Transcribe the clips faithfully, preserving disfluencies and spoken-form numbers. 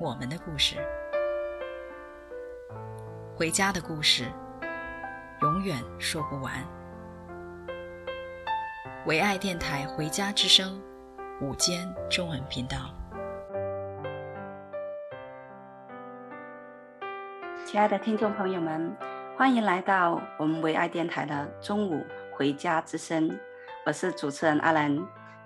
我们的故事，回家的故事，永远说不完。唯爱电台回家之声午间中文频道。亲爱的听众朋友们，欢迎来到我们唯爱电台的中午回家之声，我是主持人阿兰。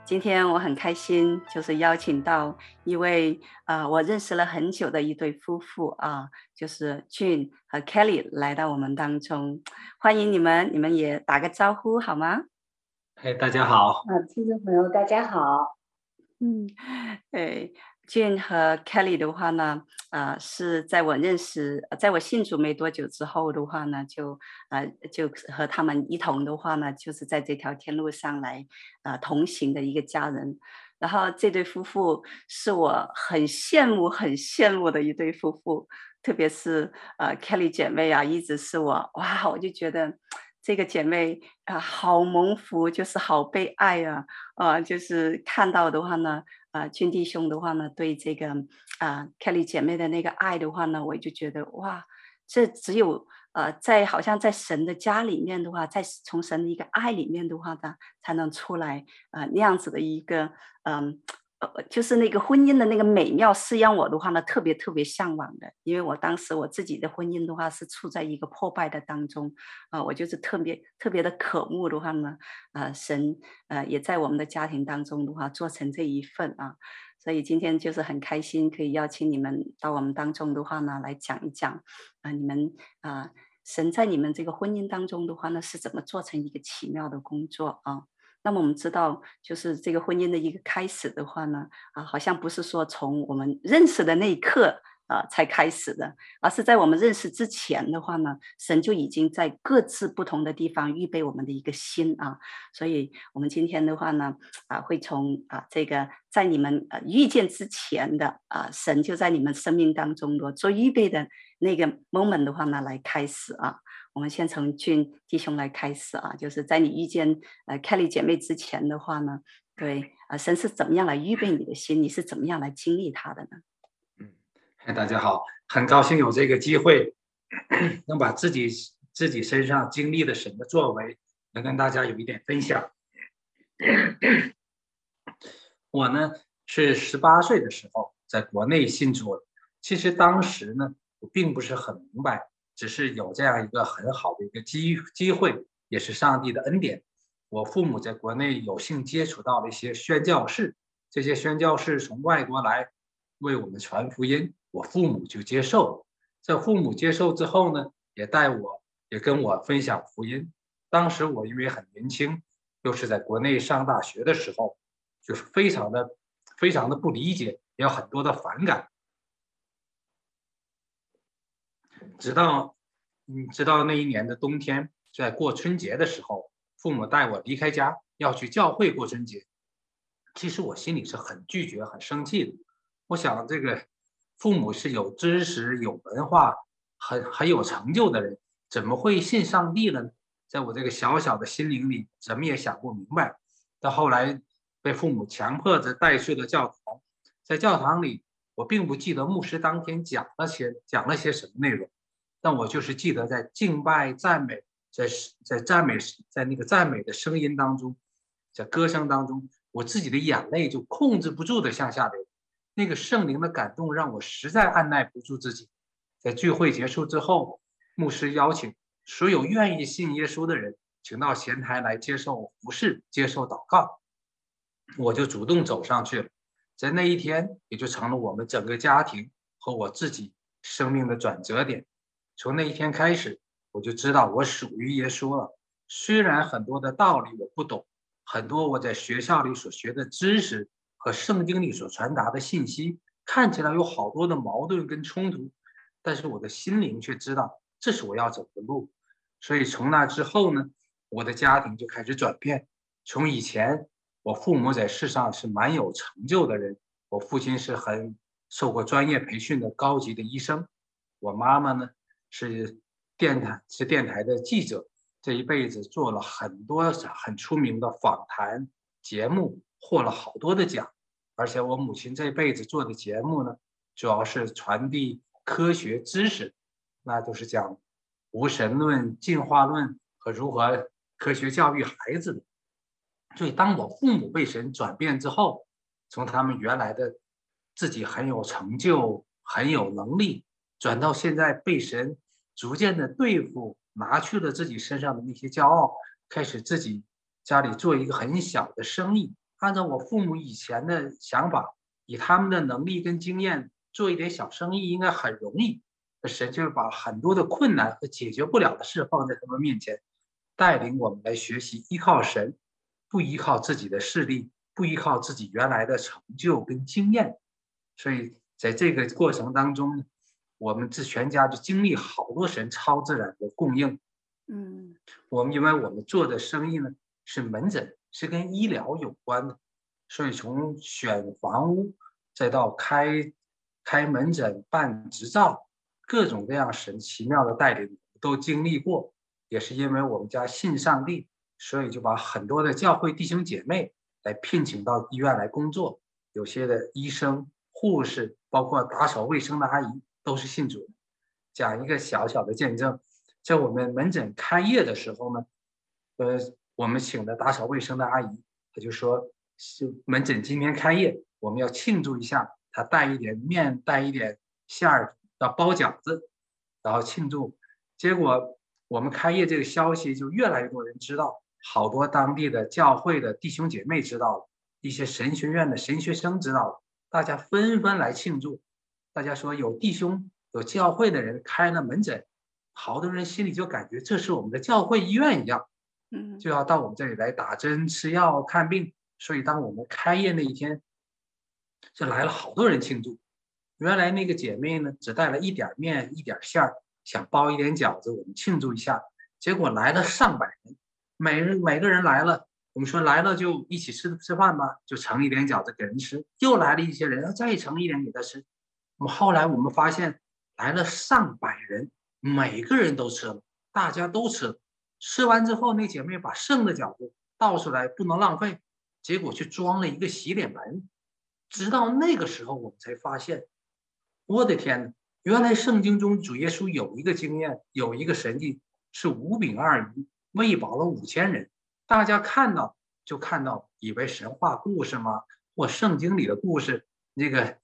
今天我很开心，就是邀请到一位、呃、我认识了很久的一对夫妇啊，就是 Jun 和 Kelly 来到我们当中，欢迎你们，你们也打个招呼好吗？嘿，大家好，听众朋友大家好。嗯，对。Jun 和 Kelly 的话呢，呃，是在我认识，在我信主没多久之后的话呢，就呃就和他们一同的话呢，就是在这条天路上来呃同行的一个家人。然后这对夫妇是我很羡慕、很羡慕的一对夫妇，特别是呃 Kelly 姐妹啊，一直是我哇，我就觉得这个姐妹啊、呃、好蒙福，就是好被爱啊，呃，就是看到的话呢。呃，Jun弟兄的话呢，对这个啊、呃、Kelly 姐妹的那个爱的话呢，我就觉得哇，这只有呃在好像在神的家里面的话，在从神的一个爱里面的话呢，才能出来啊、呃、那样子的一个嗯、呃呃、就是那个婚姻的那个美妙，是让我的话呢特别特别向往的。因为我当时我自己的婚姻的话是处在一个破败的当中啊、呃，我就是特别特别的渴慕的话呢，呃神呃也在我们的家庭当中的话做成这一份啊，所以今天就是很开心可以邀请你们到我们当中的话呢来讲一讲啊、呃、你们啊、呃、神在你们这个婚姻当中的话呢是怎么做成一个奇妙的工作啊。那么我们知道，就是这个婚姻的一个开始的话呢啊好像不是说从我们认识的那一刻呃才开始的，而是在我们认识之前的话呢，神就已经在各自不同的地方预备我们的一个心啊。所以我们今天的话呢啊会从啊这个在你们、呃、遇见之前的啊神就在你们生命当中的做预备的那个 moment 的话呢来开始啊。我们先从Jun弟兄来开始啊，就是在你遇见呃 Kelly 姐妹之前的话呢，对啊、呃、神是怎么样来预备你的心，你是怎么样来经历他的呢？大家好，很高兴有这个机会能把自己自己身上经历的神的作为能跟大家有一点分享。我呢是十八岁的时候在国内信主了，其实当时呢我并不是很明白，只是有这样一个很好的一个机机会，也是上帝的恩典。我父母在国内有幸接触到了一些宣教士，这些宣教士从外国来为我们传福音，我父母就接受。在父母接受之后呢，也带我也跟我分享福音。当时我因为很年轻，又是在国内上大学的时候，就是非常的非常的不理解，也有很多的反感。直到嗯，直到那一年的冬天，在过春节的时候，父母带我离开家，要去教会过春节。其实我心里是很拒绝、很生气的。我想这个父母是有知识有文化很很有成就的人，怎么会信上帝呢？在我这个小小的心灵里怎么也想不明白。到后来被父母强迫着带去了教堂，在教堂里我并不记得牧师当天讲了些讲了些什么内容，但我就是记得在敬拜赞美在在赞美在那个赞美的声音当中，在歌声当中，我自己的眼泪就控制不住的向下流。那个圣灵的感动让我实在按耐不住自己。在聚会结束之后，牧师邀请所有愿意信耶稣的人请到前台来接受服侍接受祷告，我就主动走上去了。在那一天也就成了我们整个家庭和我自己生命的转折点。从那一天开始，我就知道我属于耶稣了。虽然很多的道理我不懂，很多我在学校里所学的知识和圣经里所传达的信息看起来有好多的矛盾跟冲突，但是我的心灵却知道这是我要走的路。所以从那之后呢，我的家庭就开始转变。从以前我父母在世上是蛮有成就的人，我父亲是很受过专业培训的高级的医生，我妈妈呢是电台是电台的记者，这一辈子做了很多很出名的访谈节目，获了好多的奖。而且我母亲这辈子做的节目呢，主要是传递科学知识，那就是讲无神论、进化论和如何科学教育孩子的。所以当我父母被神转变之后，从他们原来的自己很有成就、很有能力，转到现在被神逐渐的对付，拿去了自己身上的那些骄傲，开始自己家里做一个很小的生意，按照我父母以前的想法，以他们的能力跟经验做一点小生意应该很容易。神就是把很多的困难和解决不了的事放在他们面前，带领我们来学习依靠神，不依靠自己的势力，不依靠自己原来的成就跟经验。所以在这个过程当中，我们这全家就经历好多神超自然的供应。嗯，我们因为我们做的生意呢是门诊，是跟医疗有关的，所以从选房屋再到开开门诊、办执照，各种各样神奇妙的带领都经历过。也是因为我们家信上帝，所以就把很多的教会弟兄姐妹来聘请到医院来工作，有些的医生、护士，包括打扫卫生的阿姨都是信主的。讲一个小小的见证，在我们门诊开业的时候呢，呃我们请的打扫卫生的阿姨，她就说门诊今天开业，我们要庆祝一下，她带一点面，带一点馅儿，要包饺子，然后庆祝。结果我们开业这个消息就越来越多人知道，好多当地的教会的弟兄姐妹知道了，一些神学院的神学生知道了，大家纷纷来庆祝。大家说有弟兄有教会的人开了门诊，好多人心里就感觉这是我们的教会医院一样，就要到我们这里来打针、吃药、看病。所以当我们开业那一天，就来了好多人庆祝。原来那个姐妹呢只带了一点面一点馅儿，想包一点饺子，我们庆祝一下。结果来了上百人，每人每个人来了，我们说来了就一起吃吃饭吧，就盛一点饺子给人吃。又来了一些人，再盛一点给他吃。我们后来我们发现来了上百人，每个人都吃了，大家都吃了。吃完之后，那姐妹把剩的饺子倒出来，不能浪费，结果去装了一个洗脸盆。直到那个时候，我们才发现，我的天哪！原来圣经中主耶稣有一个经验，有一个神迹，是五饼二鱼喂饱了五千人。大家看到就看到，以为神话故事嘛，或圣经里的故事，那个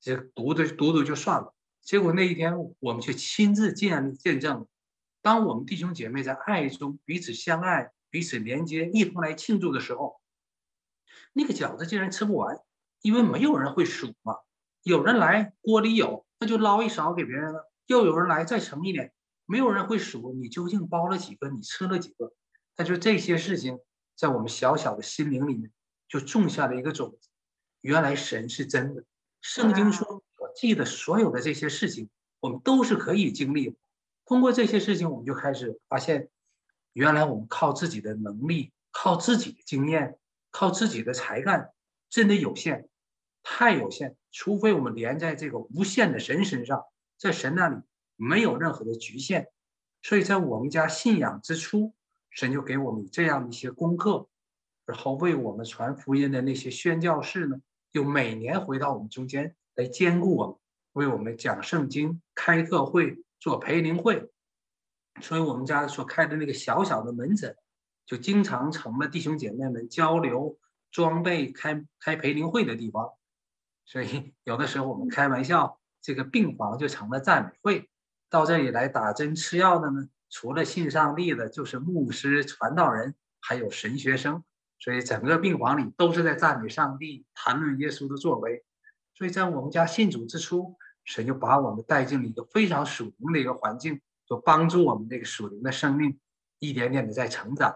就读读读读就算了。结果那一天，我们却亲自见见证。当我们弟兄姐妹在爱中彼此相爱，彼此连接，一同来庆祝的时候，那个饺子竟然吃不完，因为没有人会数嘛。有人来锅里有，那就捞一勺给别人了，又有人来再盛一点，没有人会数你究竟包了几个，你吃了几个。但就这些事情在我们小小的心灵里面就种下了一个种子，原来神是真的，圣经说我记得所有的这些事情我们都是可以经历的。通过这些事情，我们就开始发现，原来我们靠自己的能力、靠自己的经验、靠自己的才干，真的有限，太有限。除非我们连在这个无限的神身上，在神那里没有任何的局限。所以在我们家信仰之初，神就给我们这样一些功课，然后为我们传福音的那些宣教士呢，又每年回到我们中间来兼顾我们，为我们讲圣经、开课会、做培灵会。所以我们家所开的那个小小的门诊，就经常成了弟兄姐妹们交流装备、开开培灵会的地方。所以有的时候我们开玩笑，这个病房就成了赞美会。到这里来打针吃药的呢，除了信上帝的，就是牧师、传道人，还有神学生。所以整个病房里都是在赞美上帝、谈论耶稣的作为。所以在我们家信主之初，神就把我们带进了一个非常属灵的一个环境，就帮助我们这个属灵的生命一点点的在成长。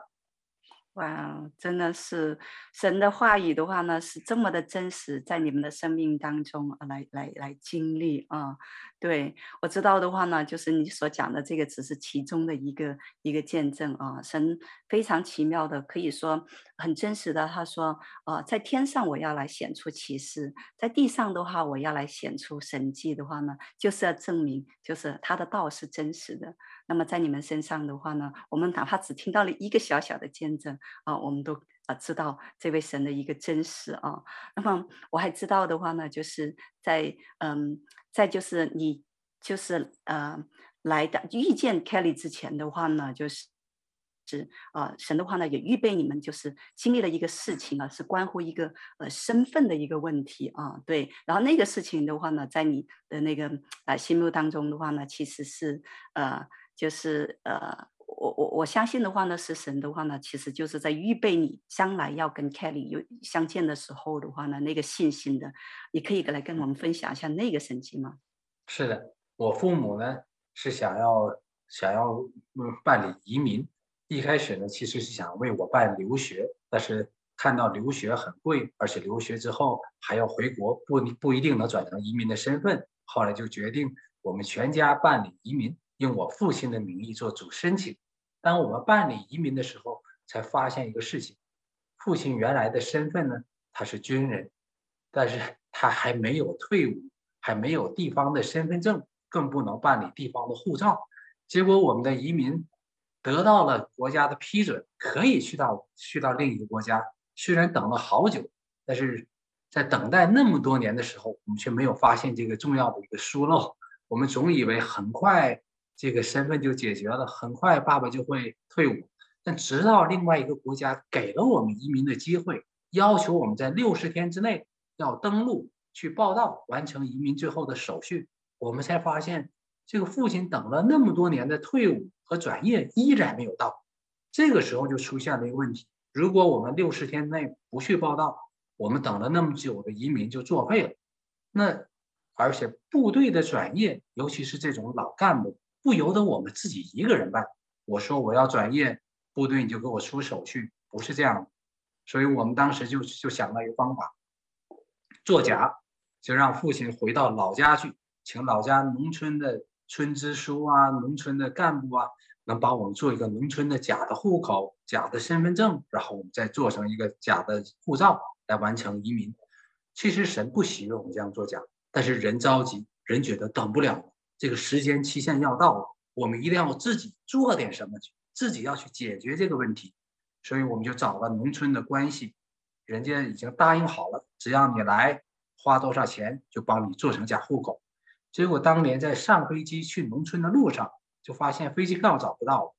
哇，真的是神的话语的话呢，是这么的真实，在你们的生命当中啊，来来来经历啊。对，我知道的话呢，就是你所讲的这个只是其中的一个一个见证啊。神非常奇妙的，可以说很真实的，他说啊、呃，在天上我要来显出奇事，在地上的话我要来显出神迹的话呢，就是要证明就是他的道是真实的。那么在你们身上的话呢，我们哪怕只听到了一个小小的见证啊，我们都啊知道这位神的一个真实啊。那么我还知道的话呢，就是在嗯，在就是你就是呃来的遇见 Kelly 之前的话呢，就是。是啊，神的话呢也预备你们，就是经历了一个事情啊，是关乎一个呃身份的一个问题啊，对。然后那个事情的话呢，在你的那个啊、呃、心目当中的话呢，其实是呃就是呃。我我我相信的话呢，是神的话呢，其实就是在预备你将来要跟 Kelly 有相见的时候的话呢，那个信心的，你可以来跟我们分享一下那个神迹吗？是的，我父母呢是想要想要嗯办理移民。一开始呢，其实是想为我办留学，但是看到留学很贵，而且留学之后还要回国，不不一定能转成移民的身份。后来就决定我们全家办理移民，用我父亲的名义做主申请。当我们办理移民的时候，才发现一个事情：父亲原来的身份呢，他是军人，但是他还没有退伍，还没有地方的身份证，更不能办理地方的护照。结果我们的移民得到了国家的批准，可以去到去到另一个国家。虽然等了好久，但是在等待那么多年的时候，我们却没有发现这个重要的一个疏漏。我们总以为很快这个身份就解决了，很快爸爸就会退伍。但直到另外一个国家给了我们移民的机会，要求我们在六十天之内要登陆去报到，完成移民最后的手续，我们才发现这个父亲等了那么多年的退伍和转业依然没有到。这个时候就出现了一个问题：如果我们六十天内不去报到，我们等了那么久的移民就作废了。那而且部队的转业，尤其是这种老干部，不由得我们自己一个人办。我说我要转业，部队你就给我出手续，不是这样的。所以我们当时就就想到一个方法，作假，就让父亲回到老家去，请老家农村的村支书啊，农村的干部啊，能帮我们做一个农村的假的户口、假的身份证，然后我们再做成一个假的护照来完成移民。其实神不喜悦我们这样做假，但是人着急，人觉得等不了，这个时间期限要到了，我们一定要自己做点什么去，自己要去解决这个问题。所以我们就找了农村的关系，人家已经答应好了，只要你来，花多少钱就帮你做成假户口。结果当年在上飞机去农村的路上，就发现飞机票找不到了。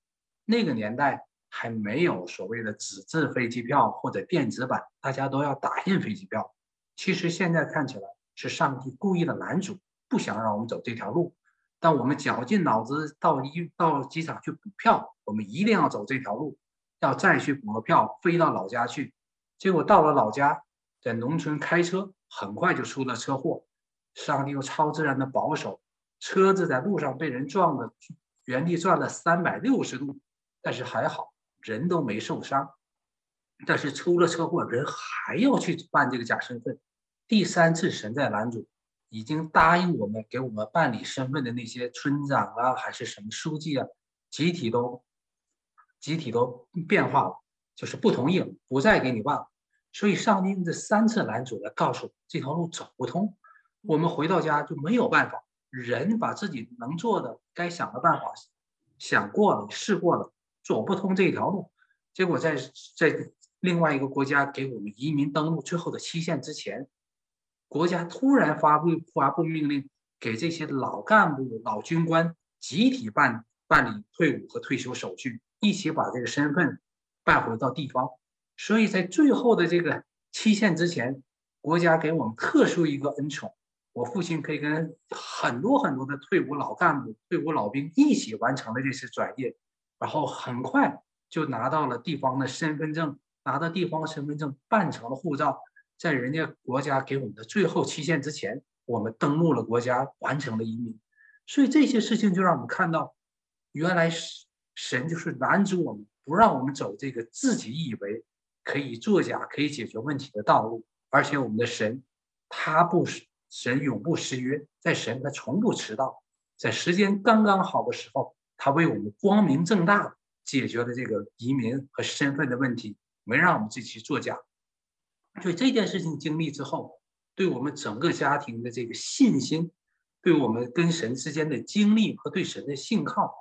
那个年代还没有所谓的纸质飞机票或者电子版，大家都要打印飞机票。其实现在看起来是上帝故意的拦阻，不想让我们走这条路。但我们绞尽脑汁到一到机场去补票，我们一定要走这条路，要再去补个票飞到老家去。结果到了老家，在农村开车，很快就出了车祸。上帝又超自然的保守，车子在路上被人撞的原地转了三百六十度，但是还好人都没受伤。但是出了车祸，人还要去办这个假身份。第三次神在拦阻，已经答应我们给我们办理身份的那些村长啊，还是什么书记啊，集体都集体都变化了，就是不同意，不再给你办了。所以上帝用这三次拦阻来告诉我，这条路走不通。我们回到家就没有办法，人把自己能做的该想的办法想过了，试过了，走不通这条路。结果在在另外一个国家给我们移民登陆最后的期限之前，国家突然发布发布命令，给这些老干部老军官集体办办理退伍和退休手续，一起把这个身份办回到地方。所以在最后的这个期限之前，国家给我们特殊一个恩宠，我父亲可以跟很多很多的退伍老干部、退伍老兵一起完成了这次转业，然后很快就拿到了地方的身份证，拿到地方身份证办成了护照，在人家国家给我们的最后期限之前，我们登陆了国家，完成了移民。所以这些事情就让我们看到，原来神就是拦阻我们，不让我们走这个自己以为可以作假、可以解决问题的道路。而且我们的神，他不神永不失约，在神他从不迟到，在时间刚刚好的时候，他为我们光明正大解决了这个移民和身份的问题，没让我们自己作假。所以这件事情经历之后，对我们整个家庭的这个信心，对我们跟神之间的经历和对神的信靠，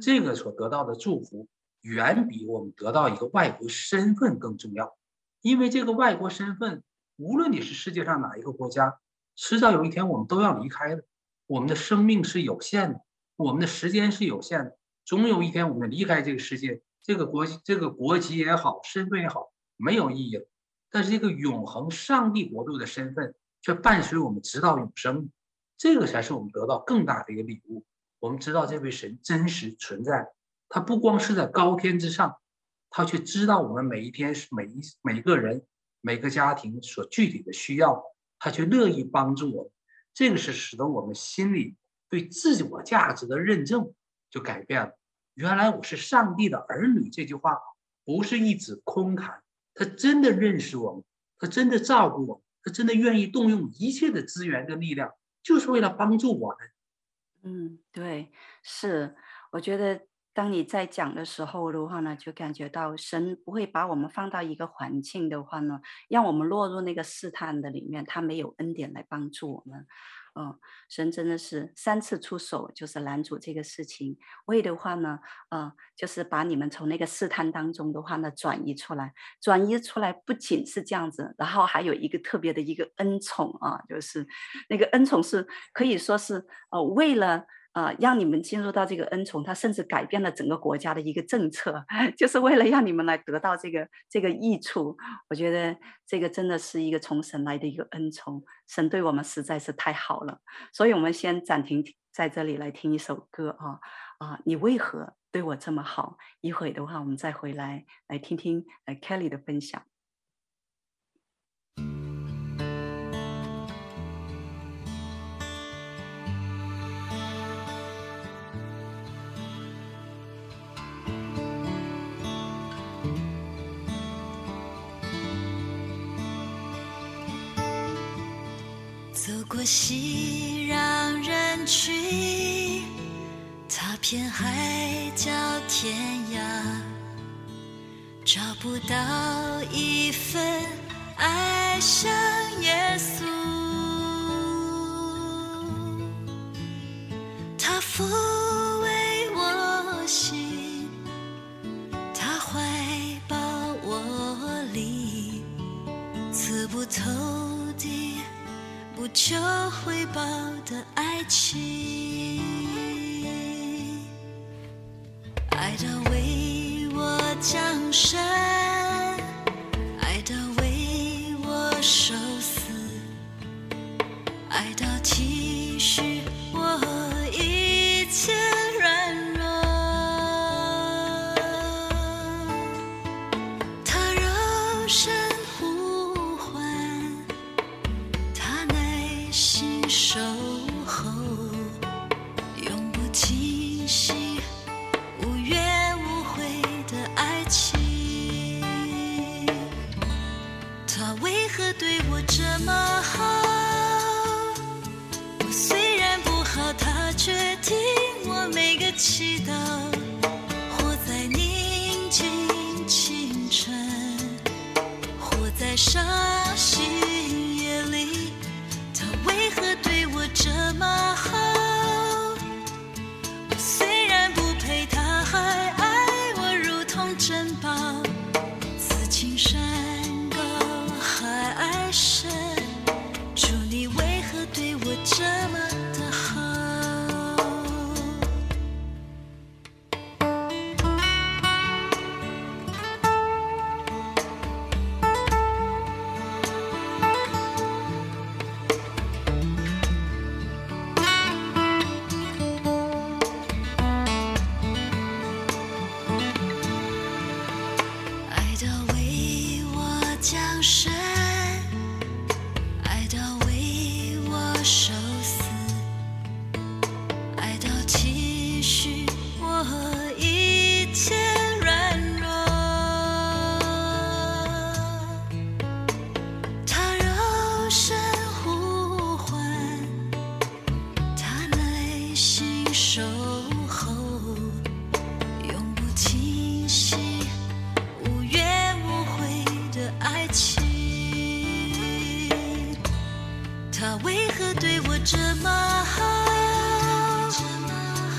这个所得到的祝福远比我们得到一个外国身份更重要。因为这个外国身份，无论你是世界上哪一个国家，迟早有一天我们都要离开的。我们的生命是有限的，我们的时间是有限的，总有一天我们离开这个世界，这个国这个国籍也好，身份也好，没有意义了。但是这个永恒上帝国度的身份却伴随我们直到永生，这个才是我们得到更大的一个礼物。我们知道这位神真实存在，他不光是在高天之上，他却知道我们每一天每一每个人每个家庭所具体的需要，他却乐意帮助我们。这个是使得我们心里对自我价值的认证就改变了。原来我是上帝的儿女这句话不是一纸空谈，他真的认识我们，他真的照顾我们，他真的愿意动用一切的资源跟力量，就是为了帮助我们。嗯，对，是。我觉得当你在讲的时候的话呢，就感觉到神不会把我们放到一个环境的话呢，让我们落入那个试探的里面，他没有恩典来帮助我们。嗯，神真的是三次出手就是拦阻这个事情，为的话呢，呃，就是把你们从那个试探当中的话呢转移出来，转移出来不仅是这样子，然后还有一个特别的一个恩宠啊，就是那个恩宠是可以说是呃为了呃让你们进入到这个恩宠，他甚至改变了整个国家的一个政策，就是为了让你们来得到这个这个益处。我觉得这个真的是一个从神来的一个恩宠，神对我们实在是太好了。所以我们先暂停在这里来听一首歌啊啊！你为何对我这么好？一会的话我们再回来来听听 Kelly 的分享。过熙攘人群，踏遍海角天涯，找不到一份爱像耶稣。他抚慰我心，他怀抱我灵，刺不透不求回报的爱情，爱到为我降生，爱到为我受死，爱到体恤我一切软弱。他柔声呼唤，他耐心守候，永不停息，无怨无悔的爱情。他为何对我这么好？我虽然不好，他却听我每个祈祷，活在宁静清晨，活在伤心夜里。为何对我这么好？我虽然不配，他还爱我如同珍宝，此情山高海爱深。主，你为何对我这么的好？爱到为我受死，他为何对我这么好？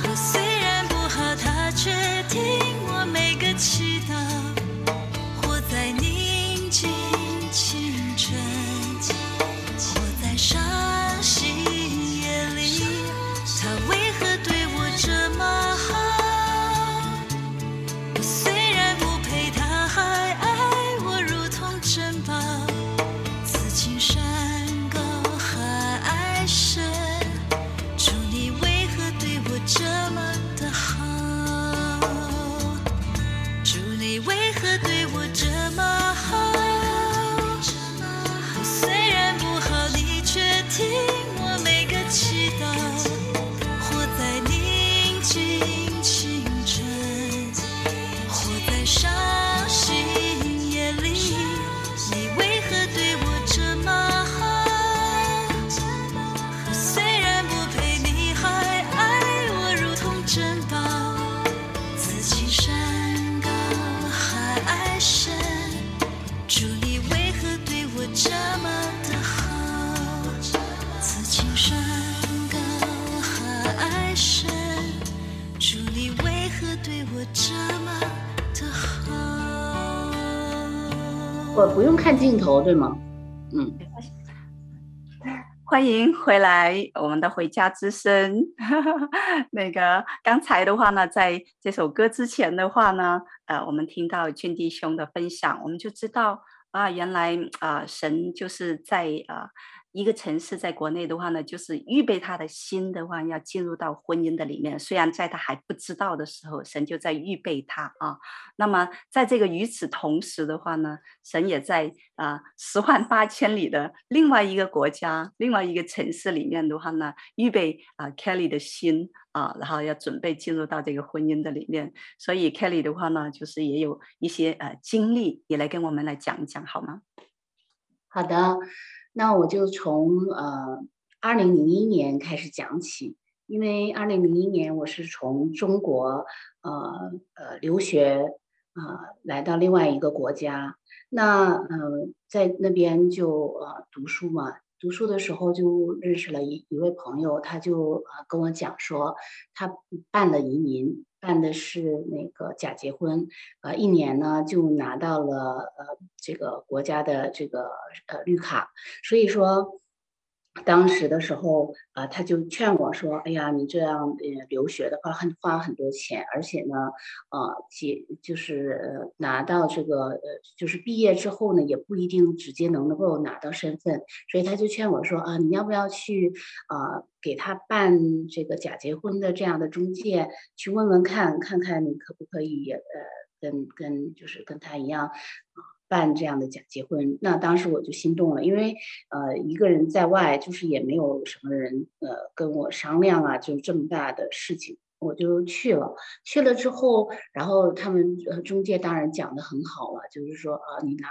我虽然不好，他却听我每个祈祷。活在宁静清晨，活在伤心夜里，他为何对我这么好？我虽然不配，他还爱我如同珍宝。此情深。 我不用看镜头，对吗？嗯，欢迎回来，我们的回家之声。那个刚才的话呢，在这首歌之前的话呢，呃，我们听到俊弟兄的分享，我们就知道啊、呃，原来啊、呃，神就是在啊、呃、一个城市，在国内的话呢，就是预备他的心的话，要进入到婚姻的里面。虽然在他还不知道的时候，神就在预备他啊。那么在这个与此同时的话呢，神也在啊、呃、十万八千里的另外一个国家、另外一个城市里面的话呢，预备啊、呃、Kelly 的心。 啊，然后要准备进入到这个婚姻的里面，所以 Kelly 的话呢，就是也有一些呃经历，也来跟我们来讲一讲，好吗？好的，那我就从呃二零零一年开始讲起，因为二零零一年我是从中国呃呃留学啊、呃、来到另外一个国家，那嗯、呃、在那边就呃读书嘛。 读书的时候就认识了一一位朋友，他就啊跟我讲说，他办了移民，办的是那个假结婚，呃，一年呢就拿到了呃这个国家的这个呃绿卡，所以说当时的时候啊、呃，他就劝我说，哎呀，你这样呃留学的话，很花很多钱，而且呢，呃，结就是呃拿到这个呃。 就是毕业之后呢，也不一定直接能够拿到身份，所以他就劝我说啊，你要不要去啊、呃，给他办这个假结婚的这样的中介去问问看，看看你可不可以呃跟跟就是跟他一样啊办这样的假结婚。那当时我就心动了，因为呃一个人在外，就是也没有什么人呃跟我商量啊，就这么大的事情。 我就去了，去了之后，然后他们呃中介当然讲得很好了，就是说啊、呃，你拿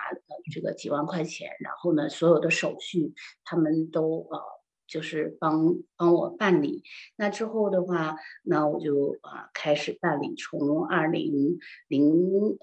这个几万块钱，然后呢，所有的手续他们都呃就是帮帮我办理。那之后的话，那我就啊、呃、开始办理，从二零零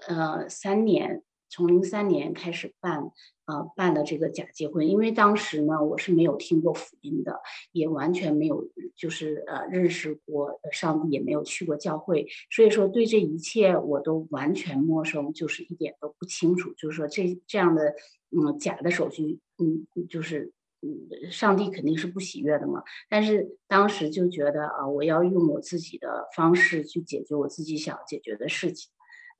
呃三年，从零三年开始办。 呃，办了这个假结婚，因为当时呢，我是没有听过福音的，也完全没有，就是呃，认识过上帝，也没有去过教会，所以说对这一切我都完全陌生，就是一点都不清楚，就是说这这样的嗯假的手续，嗯，就是嗯，上帝肯定是不喜悦的嘛。但是当时就觉得啊、呃，我要用我自己的方式去解决我自己想解决的事情。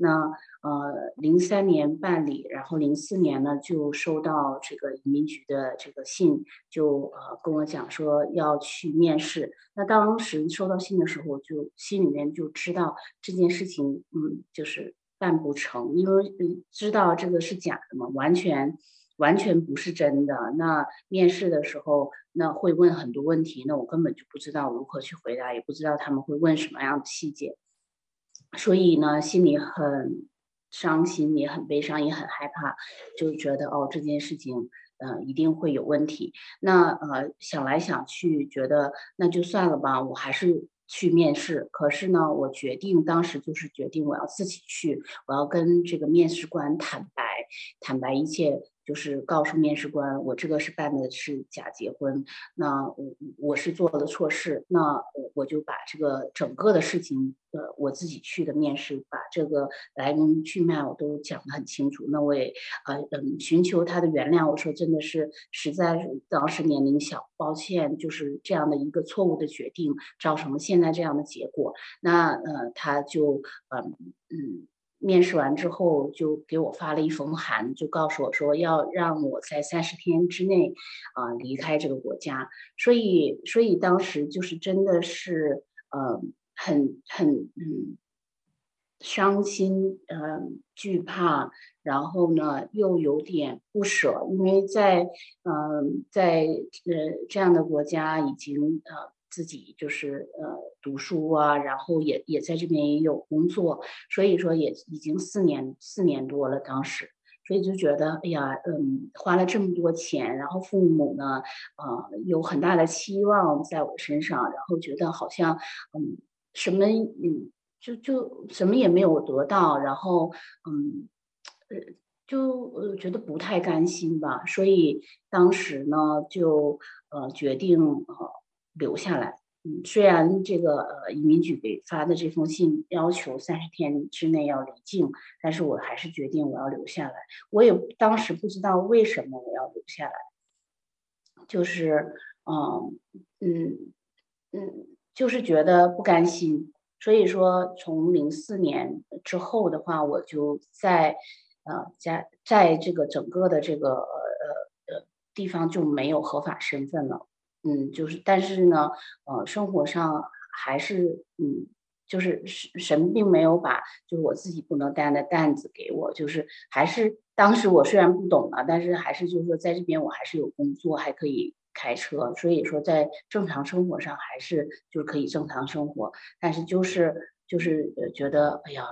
那呃，零三年办理，然后零四年呢就收到这个移民局的这个信，就呃跟我讲说要去面试。那当时收到信的时候，就心里面就知道这件事情，嗯，就是办不成，因为知道这个是假的嘛，完全完全不是真的。那面试的时候，那会问很多问题，那我根本就不知道如何去回答，也不知道他们会问什么样的细节。 所以呢，心里很伤心，也很悲伤，也很害怕，就觉得哦，这件事情，呃，一定会有问题。那呃，想来想去，觉得那就算了吧，我还是去面试。可是呢，我决定当时就是决定，我要自己去，我要跟这个面试官坦白，坦白一切就是告诉面试官，我这个是办的是假结婚，那我我是做了错事，那我我就把这个整个的事情，呃，我自己去的面试，把这个来龙去脉我都讲得很清楚。那我也呃嗯寻求他的原谅，我说真的是实在当时年龄小，抱歉，就是这样的一个错误的决定造成了现在这样的结果。那呃他就嗯、呃、嗯。面试完之后就给我发了一封函，就告诉我说要让我在三十天之内啊、呃、离开这个国家。所以所以当时就是真的是呃很很嗯伤心，嗯、呃、惧怕，然后呢又有点不舍，因为在嗯、呃、在呃这样的国家已经呃自己就是呃读书啊，然后也也在这边也有工作，所以说也已经四年四年多了当时，所以就觉得哎呀，嗯，花了这么多钱，然后父母呢，呃，有很大的期望在我身上，然后觉得好像嗯什么嗯就就什么也没有得到，然后嗯呃就呃觉得不太甘心吧，所以当时呢就呃决定呃。留下来，嗯，虽然这个呃移民局给发的这封信要求三十天之内要离境，但是我还是决定我要留下来。我也当时不知道为什么我要留下来，就是，嗯嗯嗯，就是觉得不甘心。所以说，从零四年之后的话，我就在呃在在这个整个的这个呃呃地方就没有合法身份了。嗯，就是，但是呢，呃，生活上还是，嗯，就是神并没有把，就是我自己不能担的担子给我，就是还是当时我虽然不懂了，但是还是就是说在这边我还是有工作，还可以开车，所以说在正常生活上还是就是可以正常生活，但是就是就是觉得，哎呀，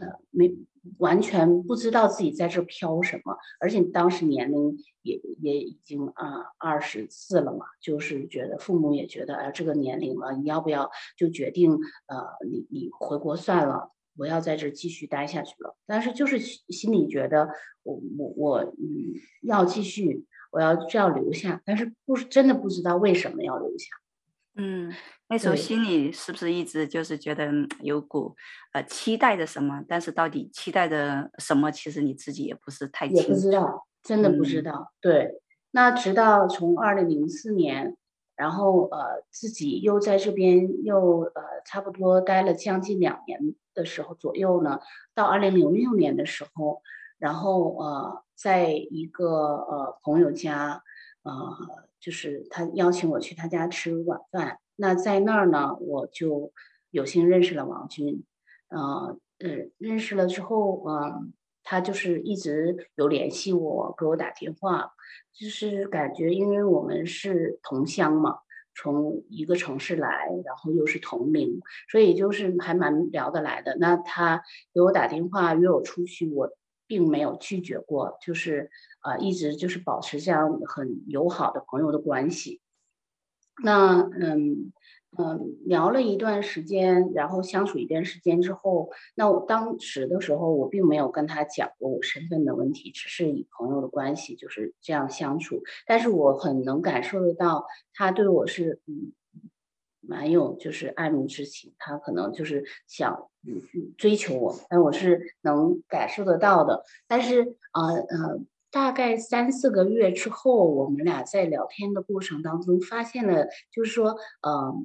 呃，没。完全不知道自己在这飘什么，而且当时年龄也也已经啊二十四了嘛，就是觉得父母也觉得啊这个年龄了，你要不要就决定呃你你回国算了，不要在这继续待下去了。但是就是心里觉得我我我嗯要继续，我要就要留下，但是不真的不知道为什么要留下。嗯，那时候心里是不是一直就是觉得有股呃期待着什么，但是到底期待着什么，其实你自己也不是太清楚，也不知道，真的不知道。嗯、对，那直到从二零零四年，然后呃自己又在这边又呃差不多待了将近两年的时候左右呢，到二零零六年的时候，然后呃在一个呃朋友家。呃，就是他邀请我去他家吃晚饭，那在那儿呢，我就有幸认识了王军，呃呃，认识了之后，嗯、呃，他就是一直有联系我，给我打电话，就是感觉因为我们是同乡嘛，从一个城市来，然后又是同龄，所以就是还蛮聊得来的。那他给我打电话约我出去，我并没有拒绝过，就是。啊、呃，一直就是保持这样很友好的朋友的关系。那嗯嗯，聊了一段时间，然后相处一段时间之后，那我当时的时候，我并没有跟他讲过我身份的问题，只是以朋友的关系就是这样相处。但是我很能感受得到，他对我是嗯蛮有就是爱慕之情，他可能就是想。嗯、追求我，但我是能感受得到的。但是呃呃，大概三四个月之后，我们俩在聊天的过程当中，发现了就是说，嗯、呃，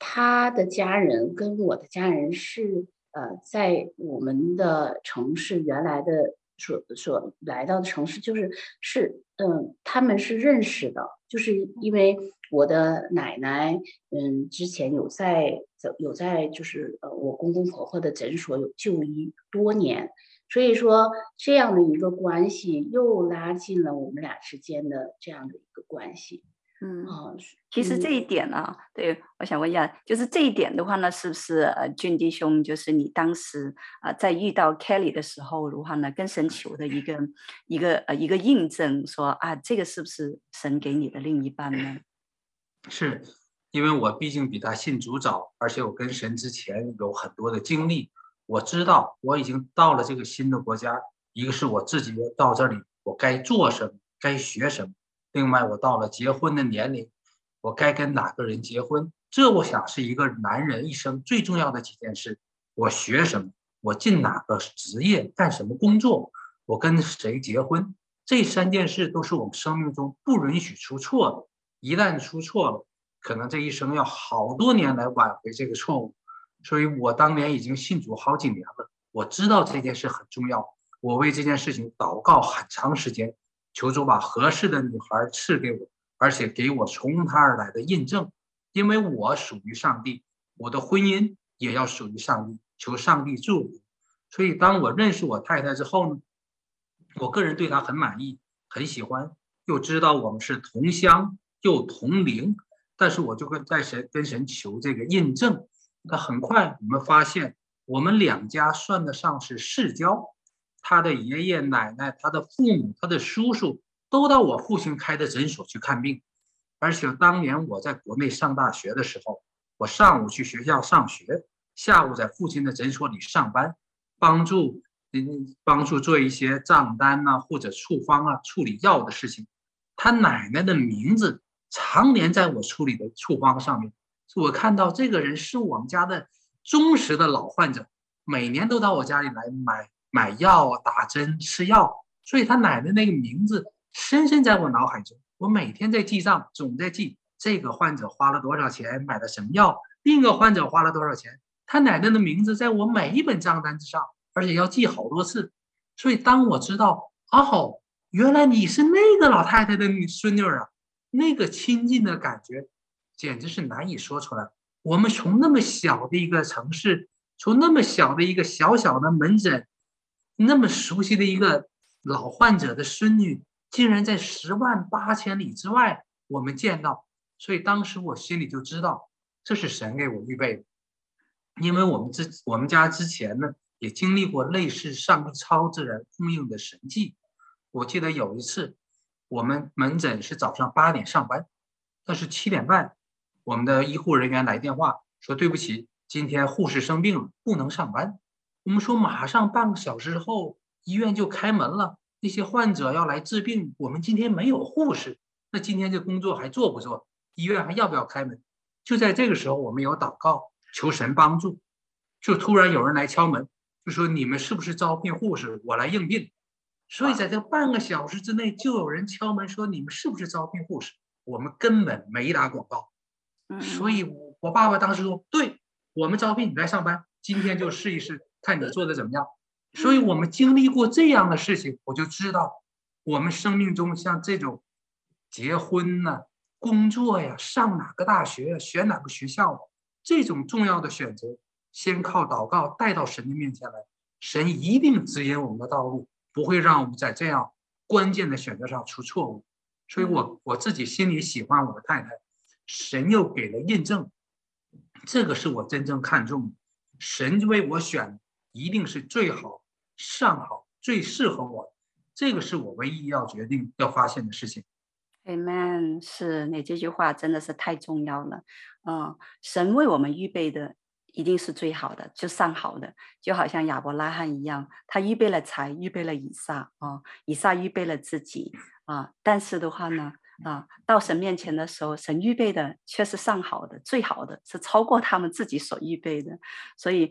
他的家人跟我的家人是呃，在我们的城市原来的所所来到的城市，就是是嗯、呃，他们是认识的，就是因为。我的奶奶，嗯，之前有在有在就是呃，我公公婆婆的诊所有就医多年，所以说这样的一个关系又拉近了我们俩之间的这样的一个关系。嗯，啊、嗯，其实这一点呢、啊，对，我想问一下，就是这一点的话呢，是不是呃，俊弟兄，就是你当时啊、呃，在遇到 Kelly 的时候的话呢，跟神求的一个一个呃一个印证说，说啊，这个是不是神给你的另一半呢？是，因为我毕竟比他信主早，而且我跟神之前有很多的经历，我知道我已经到了这个新的国家，一个是我自己到这里我该做什么，该学什么。另外，我到了结婚的年龄，我该跟哪个人结婚？这我想是一个男人一生最重要的几件事。我学什么？我进哪个职业？干什么工作？我跟谁结婚？这三件事都是我们生命中不允许出错的。一旦出错了，可能这一生要好多年来挽回这个错误。所以我当年已经信主好几年了，我知道这件事很重要，我为这件事情祷告很长时间，求主把合适的女孩赐给我，而且给我从她而来的印证，因为我属于上帝，我的婚姻也要属于上帝，求上帝祝福。所以当我认识我太太之后呢，我个人对她很满意，很喜欢，又知道我们是同乡又同龄，但是我就跟在神跟神求这个印证。那很快我们发现，我们两家算得上是世交，他的爷爷奶奶、他的父母、他的叔叔都到我父亲开的诊所去看病。而且当年我在国内上大学的时候，我上午去学校上学，下午在父亲的诊所里上班，帮助帮助做一些账单啊，或者处方啊，处理药的事情。他奶奶的名字常年在我处理的处方上面，我看到这个人是我们家的忠实的老患者，每年都到我家里来买买药、打针、吃药，所以他奶奶那个名字深深在我脑海中。我每天在记账，总在记这个患者花了多少钱买了什么药，另一个患者花了多少钱。他奶奶的名字在我每一本账单之上，而且要记好多次。所以当我知道，哦，原来你是那个老太太的孙女啊，那个亲近的感觉简直是难以说出来。我们从那么小的一个城市，从那么小的一个小小的门诊，那么熟悉的一个老患者的孙女，竟然在十万八千里之外我们见到。所以当时我心里就知道，这是神给我预备的。因为我们之我们家之前呢，也经历过类似上帝超自然供应的神迹。我记得有一次，我们门诊是早上八点上班，但是七点半我们的医护人员来电话说，对不起，今天护士生病了，不能上班。我们说马上半个小时后医院就开门了，那些患者要来治病，我们今天没有护士，那今天这工作还做不做？医院还要不要开门？就在这个时候，我们有祷告求神帮助，就突然有人来敲门，就说你们是不是招聘护士？我来应聘。所以在这半个小时之内，就有人敲门说你们是不是招聘护士？我们根本没打广告。所以我爸爸当时说，对，我们招聘你来上班，今天就试一试看你做的怎么样。所以我们经历过这样的事情，我就知道我们生命中像这种结婚啊、工作呀、上哪个大学、选哪个学校，这种重要的选择，先靠祷告带到神的面前来，神一定指引我们的道路，不会让我们在这样关键的选择上出错误。所以我我自己心里喜欢我的太太，神又给了印证，这个是我真正看重的。神为我选一定是最好、上好、最适合我，这个是我唯一要决定要发现的事情。 Amen。 是，你这句话真的是太重要了。嗯，神为我们预备的一定是最好的，就上好的，就好像亚伯拉罕一样，他预备了财，预备了以撒、哦、以撒预备了自己啊，但是的话呢啊，到神面前的时候，神预备的却是上好的、最好的，是超过他们自己所预备的。所以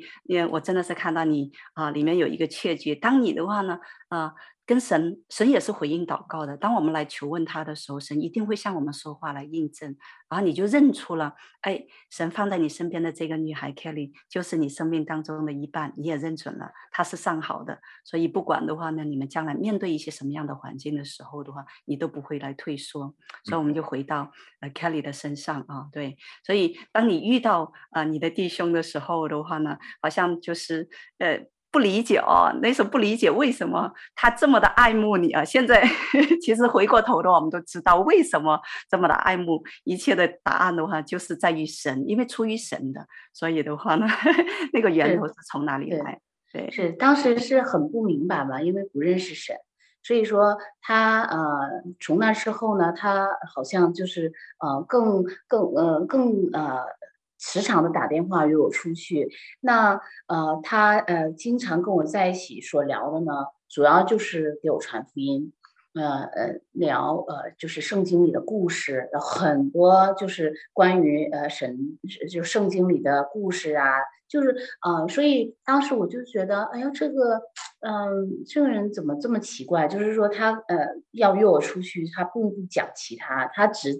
我真的是看到你啊，里面有一个确据，当你的话呢啊，跟神神也是回应祷告的，当我们来求问他的时候，神一定会向我们说话来印证。然后你就认出了，哎，神放在你身边的这个女孩 Kelly 就是你生命当中的一半，你也认准了她是上好的。所以不管的话呢，你们将来面对一些什么样的环境的时候的话，你都不会来退缩。所以我们就回到、呃、Kelly 的身上啊，对。所以当你遇到啊、呃、你的弟兄的时候的话呢，好像就是呃。不理解哦，那时候不理解为什么他这么的爱慕你啊！现在其实回过头的，我们都知道为什么这么的爱慕。一切的答案的话，就是在于神，因为出于神的，所以的话呢，那个源头是从哪里来？对，是当时是很不明白吧，因为不认识神，所以说他呃，从那之后呢，他好像就是呃，更更呃，更呃。时常的打电话约我出去，那呃他呃经常跟我在一起所聊的呢，主要就是给我传福音。呃呃聊呃就是圣经里的故事，很多就是关于呃神就圣经里的故事啊，就是啊、呃，所以当时我就觉得，哎呀，这个嗯、呃，这个人怎么这么奇怪？就是说他呃要约我出去，他并不讲其他，他只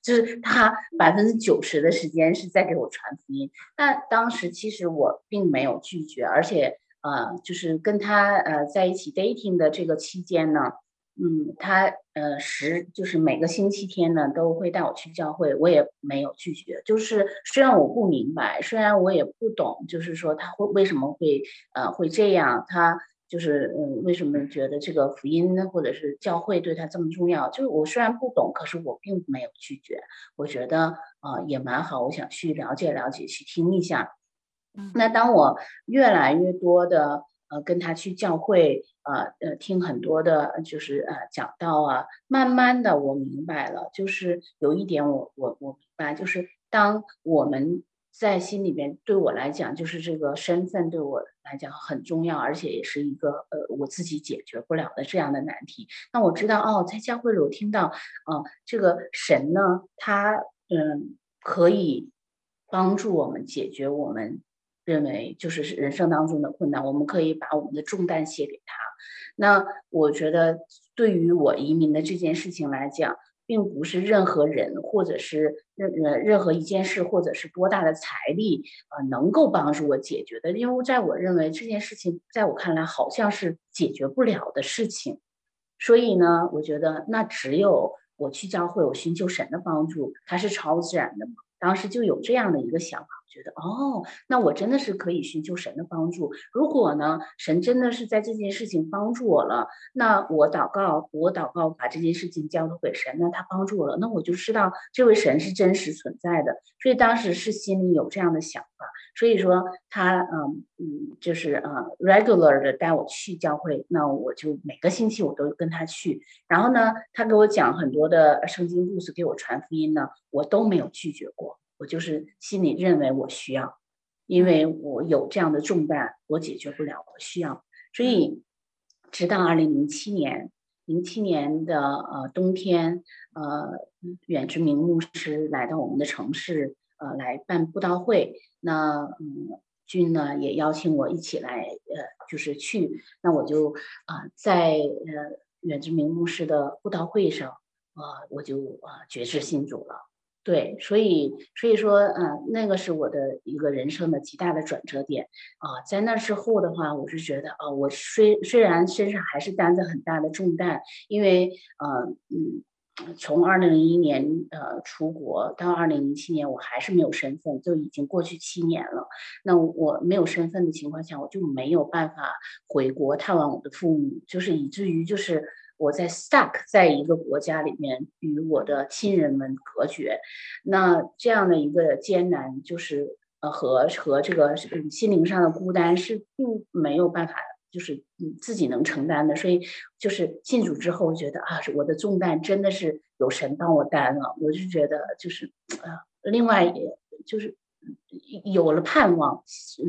就是他百分之九十的时间是在给我传福音。但当时其实我并没有拒绝，而且呃，就是跟他呃在一起 dating 的这个期间呢。嗯，他呃十就是每个星期天呢都会带我去教会，我也没有拒绝。就是虽然我不明白，虽然我也不懂，就是说他会为什么会呃会这样，他就是嗯为什么觉得这个福音或者是教会对他这么重要？就是我虽然不懂，可是我并没有拒绝。我觉得呃也蛮好，我想去了解了解，去听一下。那当我越来越多的呃跟他去教会。呃呃，听很多的，就是呃讲道啊，慢慢的我明白了，就是有一点我我我明白，就是当我们在心里面，对我来讲，就是这个身份对我来讲很重要，而且也是一个呃我自己解决不了的这样的难题。那我知道哦，在教会里我听到，呃，这个神呢，他嗯可以帮助我们解决我们。认为就是人生当中的困难，我们可以把我们的重担卸给他。那我觉得对于我移民的这件事情来讲，并不是任何人或者是任任何一件事或者是多大的财力啊、呃、能够帮助我解决的，因为在我认为这件事情在我看来好像是解决不了的事情。所以呢，我觉得那只有我去教会，我寻求神的帮助，它是超自然的嘛。当时就有这样的一个想法，觉得哦，那我真的是可以寻求神的帮助。如果呢，神真的是在这件事情帮助我了，那我祷告，我祷告把这件事情交托给神，那他帮助我了，那我就知道这位神是真实存在的。所以当时是心里有这样的想法，所以说他嗯嗯，就是呃、嗯、regular 的带我去教会，那我就每个星期我都跟他去。然后呢，他给我讲很多的圣经故事，给我传福音呢，我都没有拒绝过。我就是心里认为我需要，因为我有这样的重担，我解决不了，我需要。所以，直到二零零七年，零七年的呃冬天，呃，远志明牧师来到我们的城市，呃，来办布道会。那嗯，军呢也邀请我一起来，呃，就是去。那我就啊、呃，在呃远志明牧师的布道会上，啊、呃，我就啊、呃、决志信主了。对，所以所以说，呃，那个是我的一个人生的极大的转折点啊、呃。在那之后的话，我是觉得啊、呃，我虽虽然身上还是担着很大的重担，因为呃嗯，从二零零一年呃出国到二零零七年，我还是没有身份，就已经过去七年了。那我没有身份的情况下，我就没有办法回国探望我的父母，就是以至于就是。我在 stuck 在一个国家里面与我的亲人们隔绝，那这样的一个艰难，就是呃和和这个心灵上的孤单是并没有办法，就是自己能承担的。所以就是信主之后，觉得啊，我的重担真的是有神帮我担了。我就觉得就是啊、呃，另外也就是有了盼望，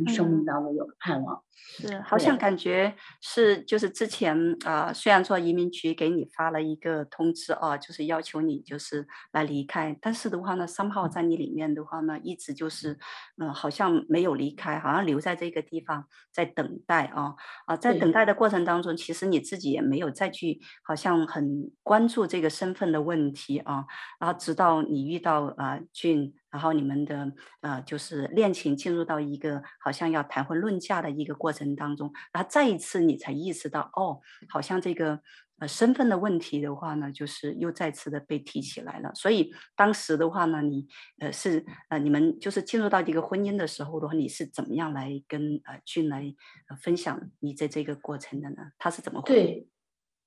生命当中有了盼望。是，好像感觉是就是之前啊、呃，虽然说移民局给你发了一个通知啊，就是要求你就是来离开，但是的话呢，三号在你里面的话呢，一直就是嗯、呃，好像没有离开，好像留在这个地方在等待啊啊，在等待的过程当中，其实你自己也没有再去好像很关注这个身份的问题啊，然后直到你遇到啊俊。然后你们的呃，就是恋情进入到一个好像要谈婚论嫁的一个过程当中，然后再一次你才意识到，哦，好像这个呃身份的问题的话呢，就是又再次的被提起来了。所以当时的话呢，你呃是呃你们就是进入到一个婚姻的时候的话，你是怎么样来跟呃俊来、呃、分享你在这个过程的呢？他是怎么回？对。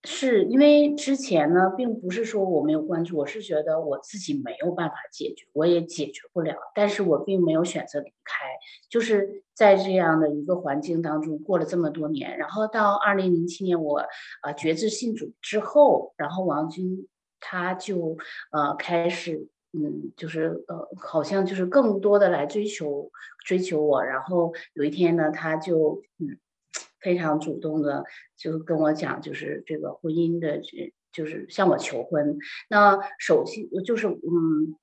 是因为之前呢，并不是说我没有关注，我是觉得我自己没有办法解决，我也解决不了，但是我并没有选择离开，就是在这样的一个环境当中过了这么多年。然后到二零零七年我啊决志信主之后，然后王军他就呃开始。嗯，就是呃，好像就是更多的来追求追求我。然后有一天呢，他就嗯。非常主动的就跟我讲，就是这个婚姻的就是向我求婚。那首先就是嗯，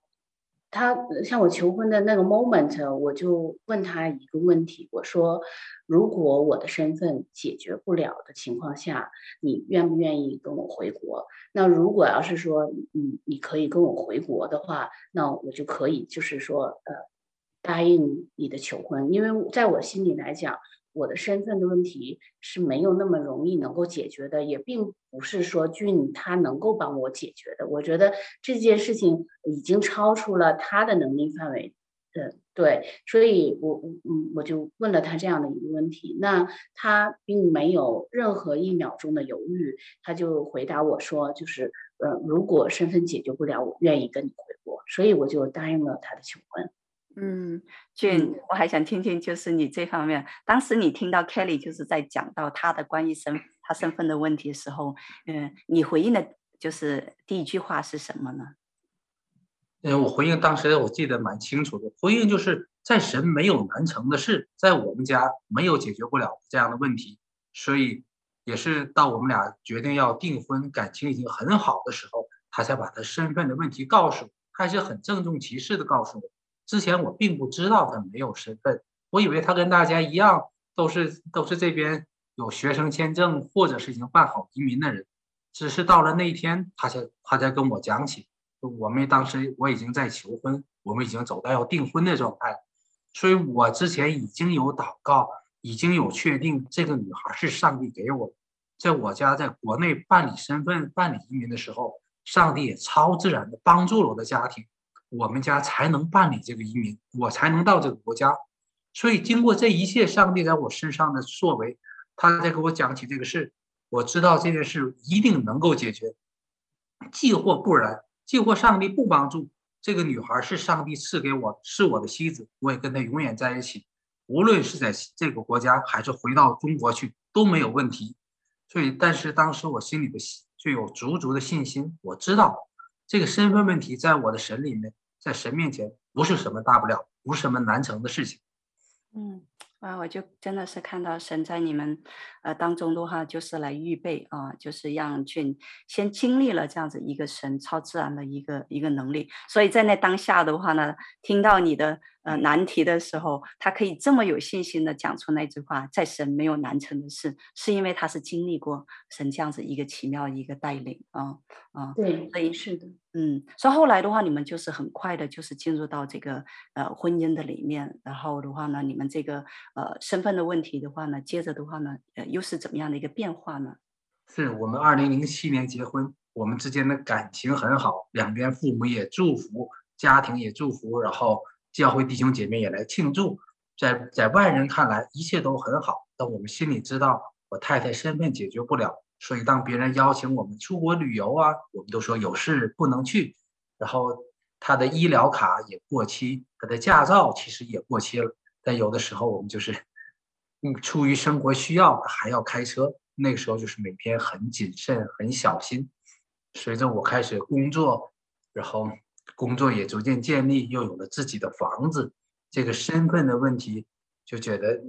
他向我求婚的那个 moment， 我就问他一个问题，我说如果我的身份解决不了的情况下，你愿不愿意跟我回国？那如果要是说嗯你可以跟我回国的话，那我就可以就是说呃答应你的求婚，因为在我心里来讲，我的身份的问题是没有那么容易能够解决的，也并不是说Jun他能够帮我解决的。我觉得这件事情已经超出了他的能力范围。嗯，对，所以我嗯我就问了他这样的一个问题，那他并没有任何一秒钟的犹豫，他就回答我说，就是呃，如果身份解决不了，我愿意跟你回国，所以我就答应了他的求婚。嗯，Jun，我还想听听，就是你这方面，当时你听到 Kelly 就是在讲到她的关于身她身份的问题的时候，嗯、呃，你回应的就是第一句话是什么呢？嗯，我回应当时我记得蛮清楚的，回应就是在神没有难成的事，在我们家没有解决不了这样的问题，所以也是到我们俩决定要订婚，感情已经很好的时候，他才把他身份的问题告诉我，还是很郑重其事的告诉我。之前我并不知道他没有身份，我以为他跟大家一样都是都是这边有学生签证或者是已经办好移民的人，只是到了那一天他才他才跟我讲起，我们当时我已经在求婚，我们已经走到要订婚的状态，所以我之前已经有祷告，已经有确定这个女孩是上帝给我的。在我家在国内办理身份办理移民的时候，上帝也超自然的帮助了我的家庭，我们家才能办理这个移民，我才能到这个国家。所以经过这一切上帝在我身上的作为，他在给我讲起这个事，我知道这件事一定能够解决，既或不然，既或上帝不帮助，这个女孩是上帝赐给我，是我的妻子，我也跟她永远在一起，无论是在这个国家还是回到中国去都没有问题。所以但是当时我心里的就有足足的信心，我知道这个身份问题在我的神里面，在神面前不是什么大不了，不是什么难成的事情。嗯，啊，我就真的是看到神在你们呃当中的话，就是来预备啊、呃，就是让Jun先经历了这样子一个神超自然的一个一个能力，所以在那当下的话呢，听到你的呃难题的时候，他可以这么有信心的讲出那句话，在神没有难成的事，是因为他是经历过神这样子一个奇妙一个带领啊啊，对，所以是的。嗯，所以后来的话，你们就是很快的，就是进入到这个呃婚姻的里面，然后的话呢，你们这个呃身份的问题的话呢，接着的话呢，呃，又是怎么样的一个变化呢？是我们二零零七年结婚，我们之间的感情很好，两边父母也祝福，家庭也祝福，然后教会弟兄姐妹也来庆祝，在在外人看来一切都很好，但我们心里知道，我太太身份解决不了。所以当别人邀请我们出国旅游啊，我们都说有事不能去，然后他的医疗卡也过期，他的驾照其实也过期了，但有的时候我们就是嗯，出于生活需要还要开车，那个时候就是每天很谨慎很小心。随着我开始工作，然后工作也逐渐建立，又有了自己的房子，这个身份的问题就觉得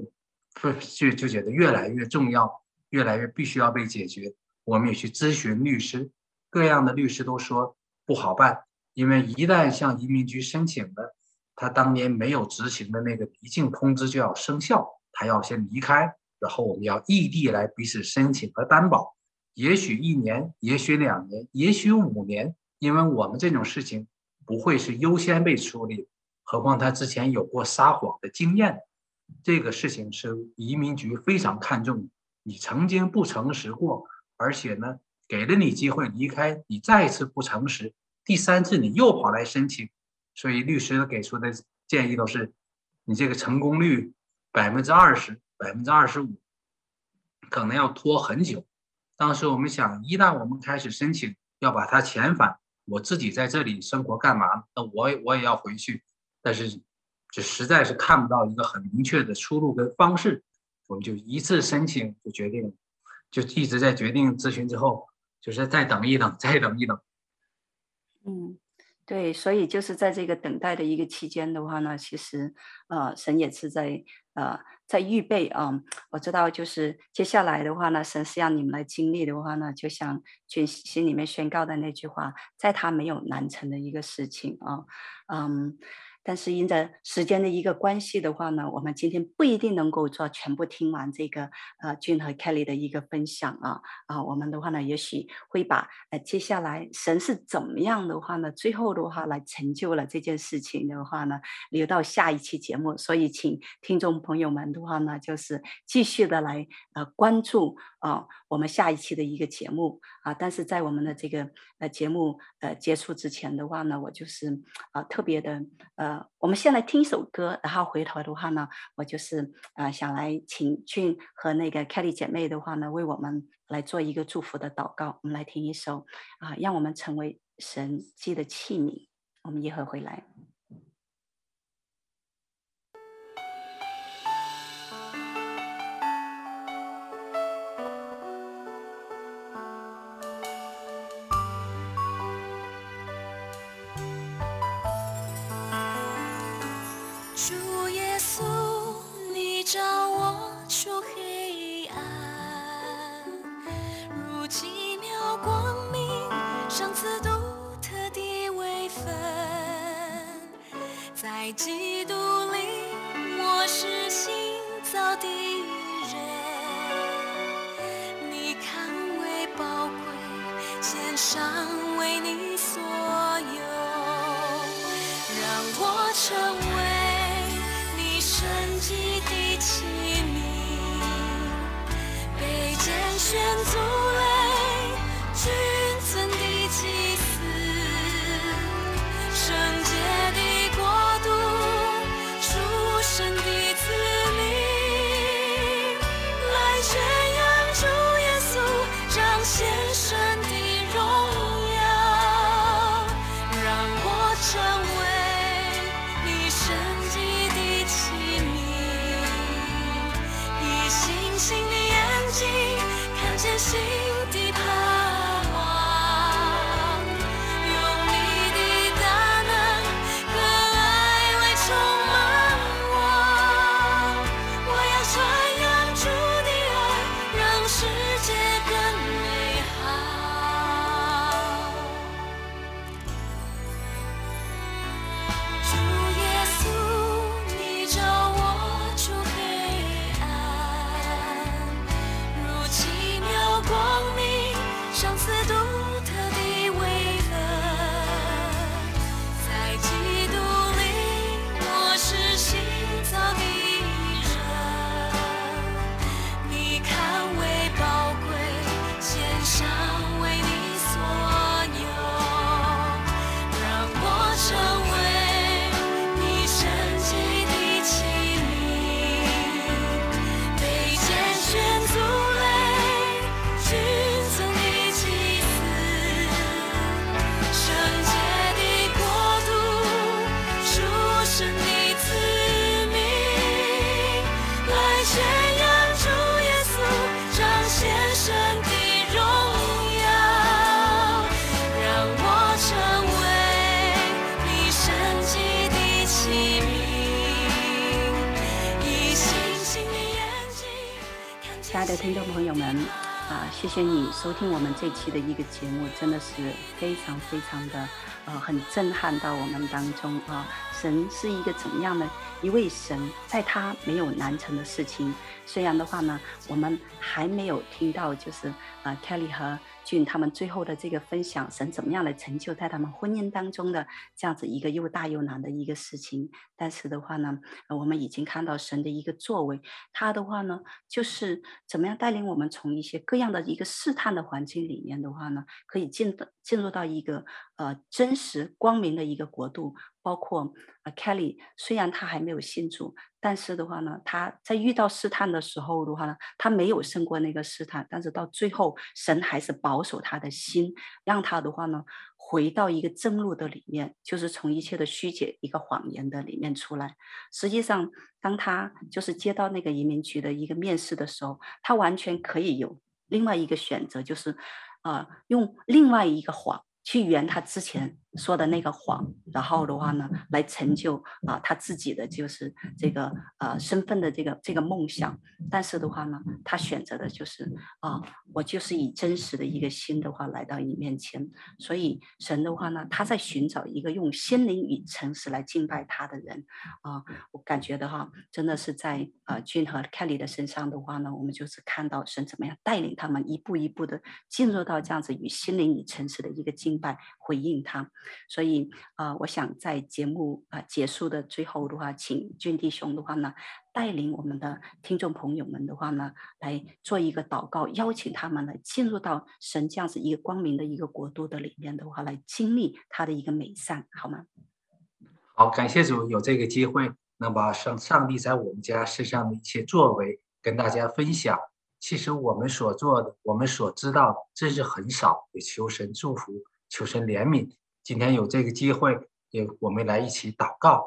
就就觉得越来越重要，越来越必须要被解决。我们也去咨询律师，各样的律师都说不好办，因为一旦向移民局申请的，他当年没有执行的那个离境通知就要生效，他要先离开，然后我们要异地来彼此申请和担保，也许一年，也许两年，也许五年，因为我们这种事情不会是优先被处理，何况他之前有过撒谎的经验，这个事情是移民局非常看重的。你曾经不诚实过，而且呢，给了你机会离开，你再次不诚实，第三次你又跑来申请，所以律师给出的建议都是，你这个成功率百分之二十、百分之二十五，可能要拖很久。当时我们想，一旦我们开始申请，要把它遣返，我自己在这里生活干嘛？那我也我也要回去，但是这实在是看不到一个很明确的出路跟方式。我们就一次申请就决定，就一直在决定咨询之后，就是再等一等，再等一等。嗯，对，所以就是在这个等待的一个期间的话呢，其实呃，神也是在呃在预备啊、嗯。我知道就是接下来的话呢，神是让你们来经历的话呢，就像君心里面宣告的那句话，在他没有难成的一个事情啊，嗯。但是因着时间的一个关系的话呢，我们今天不一定能够做全部听完这个呃Jun和 Kelly 的一个分享啊啊、呃，我们的话呢，也许会把呃接下来神是怎么样的话呢，最后的话来成就了这件事情的话呢，留到下一期节目。所以请听众朋友们的话呢，就是继续的来呃关注啊、呃、我们下一期的一个节目啊、呃。但是在我们的这个呃节目呃结束之前的话呢，我就是啊、呃、特别的呃。我们先来听一首歌，然后回头的话呢，我就是呃想来请Jun和那个 Kelly 姐妹的话呢，为我们来做一个祝福的祷告。我们来听一首啊、呃，让我们成为神迹的器皿。我们一会儿回来。在基督里，我是新造的人。你看为宝贵，献上为你所有，让我成为你神迹的器皿，被拣选族类，君尊的祭司，圣洁的。神的子民来宣扬主耶稣彰显神的荣耀，让我成为你神迹的器皿，以星星的眼睛看见新的盼望。亲爱的听众朋友们啊，谢谢你收听我们这期的一个节目，真的是非常非常的呃很震撼到我们当中啊。神是一个怎么样的一位神，在他没有难成的事情。虽然的话呢，我们还没有听到就是呃 Kelly 和Jun 他们最后的这个分享，神怎么样来成就在他们婚姻当中的这样子一个又大又难的一个事情，但是的话呢、呃、我们已经看到神的一个作为，他的话呢就是怎么样带领我们从一些各样的一个试探的环境里面的话呢，可以 进, 进入到一个呃真实光明的一个国度。包括、呃、Kelly 虽然他还没有信主，但是的话呢，他在遇到试探的时候的话呢，他没有胜过那个试探，但是到最后神还是保守他的心，让他的话呢回到一个正路的里面，就是从一切的虚假一个谎言的里面出来。实际上当他就是接到那个移民局的一个面试的时候，他完全可以有另外一个选择，就是、呃、用另外一个谎去圆他之前说的那个谎，然后的话呢来成就啊、呃、他自己的就是这个呃身份的这个这个梦想。但是的话呢他选择的就是啊、呃、我就是以真实的一个心的话来到你面前。所以神的话呢他在寻找一个用心灵与诚实来敬拜他的人啊、呃、我感觉的话真的是在呃Jun和Kelly的身上的话呢，我们就是看到神怎么样带领他们一步一步的进入到这样子与心灵与诚实的一个敬拜回应他。所以啊、呃，我想在节目啊、呃、结束的最后的话，请Jun弟兄的话呢，带领我们的听众朋友们的话呢，来做一个祷告，邀请他们来进入到神这样子一个光明的一个国度的里面的话，来经历他的一个美善，好吗？好，感谢主有这个机会，那么上上帝在我们家世上的一切作为跟大家分享。其实我们所做的，我们所知道的，真是很少。也求神祝福，求神怜悯。今天有这个机会，也我们来一起祷告。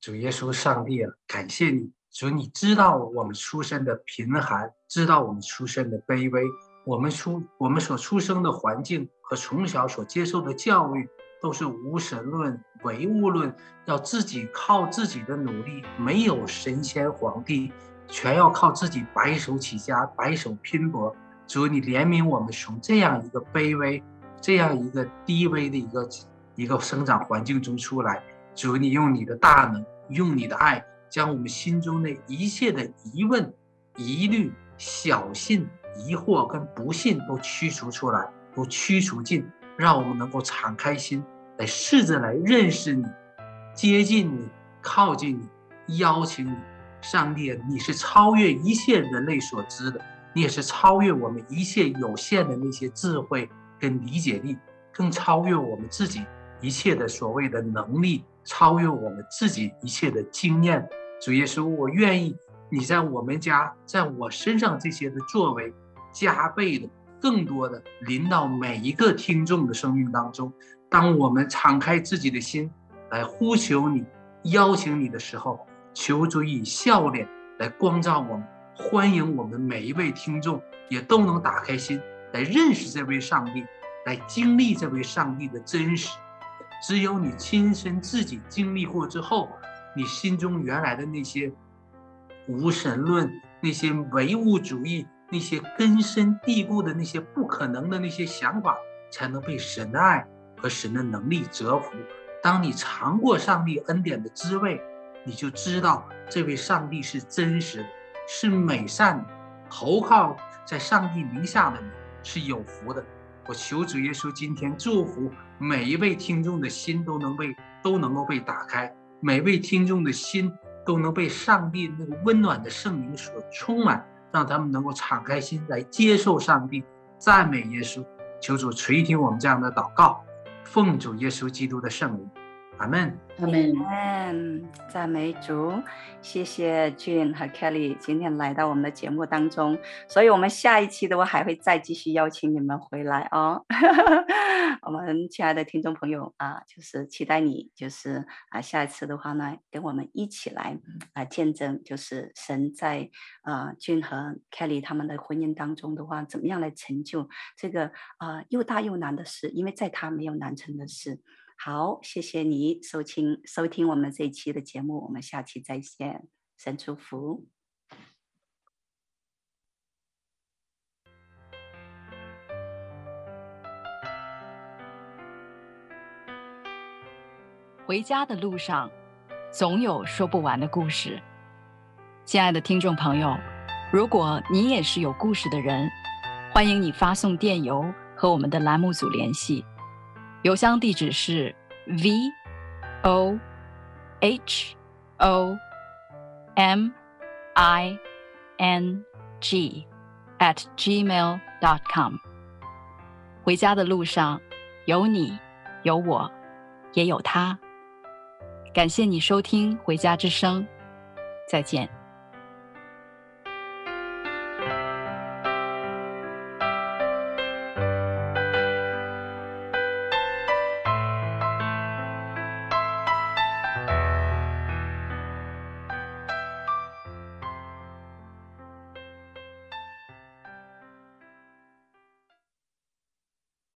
主耶稣上帝啊，感谢你，主你知道我们出身的贫寒，知道我们出身的卑微，我们出我们所出生的环境和从小所接受的教育都是无神论、唯物论，要自己靠自己的努力，没有神仙皇帝，全要靠自己白手起家，白手拼搏。主你怜悯我们，从这样一个卑微、这样一个低微的一个一个生长环境中出来。主你用你的大能，用你的爱，将我们心中的一切的疑问、疑虑、小信、疑惑跟不信都驱除出来，都驱除尽，让我们能够敞开心来试着来认识你，接近你，靠近你，邀请你。上帝，你是超越一切人类所知的，你也是超越我们一切有限的那些智慧跟理解力，更超越我们自己一切的所谓的能力，超越我们自己一切的经验。主耶稣，我愿意你在我们家，在我身上这些的作为，加倍的、更多的临到每一个听众的生命当中。当我们敞开自己的心来呼求你、邀请你的时候，求主以笑脸来光照我们，欢迎我们每一位听众也都能打开心来认识这位上帝，来经历这位上帝的真实。只有你亲身自己经历过之后，你心中原来的那些无神论、那些唯物主义、那些根深蒂固的那些不可能的那些想法，才能被神的爱和神的能力折服。当你尝过上帝恩典的滋味，你就知道这位上帝是真实的，是美善的，投靠在上帝名下的你是有福的。我求主耶稣今天祝福每一位听众的心都能被都能够被打开，每位听众的心都能被上帝那个温暖的圣灵所充满，让他们能够敞开心来接受上帝，赞美耶稣。求主垂听我们这样的祷告，奉主耶稣基督的圣名，阿们，阿们，赞美主。谢谢Jun和Kelly今天来到我们的节目当中，所以我们下一期的我还会再继续邀请你们回来哦。我们亲爱的听众朋友啊，就是期待你，就是啊下一次的话呢，跟我们一起来啊见证，就是神在啊Jun和Kelly他们的婚姻当中的话，怎么样来成就这个啊又大又难的事，因为在他没有难成的事。好，谢谢你收听收听我们这一期的节目，我们下期再见，神祝福。回家的路上，总有说不完的故事。亲爱的听众朋友，如果你也是有故事的人，欢迎你发送电邮和我们的栏目组联系。邮箱地址是 v o h o m i n g at gmail dot com。 回家的路上，有你，有我，也有他。感谢你收听《回家之声》，再见。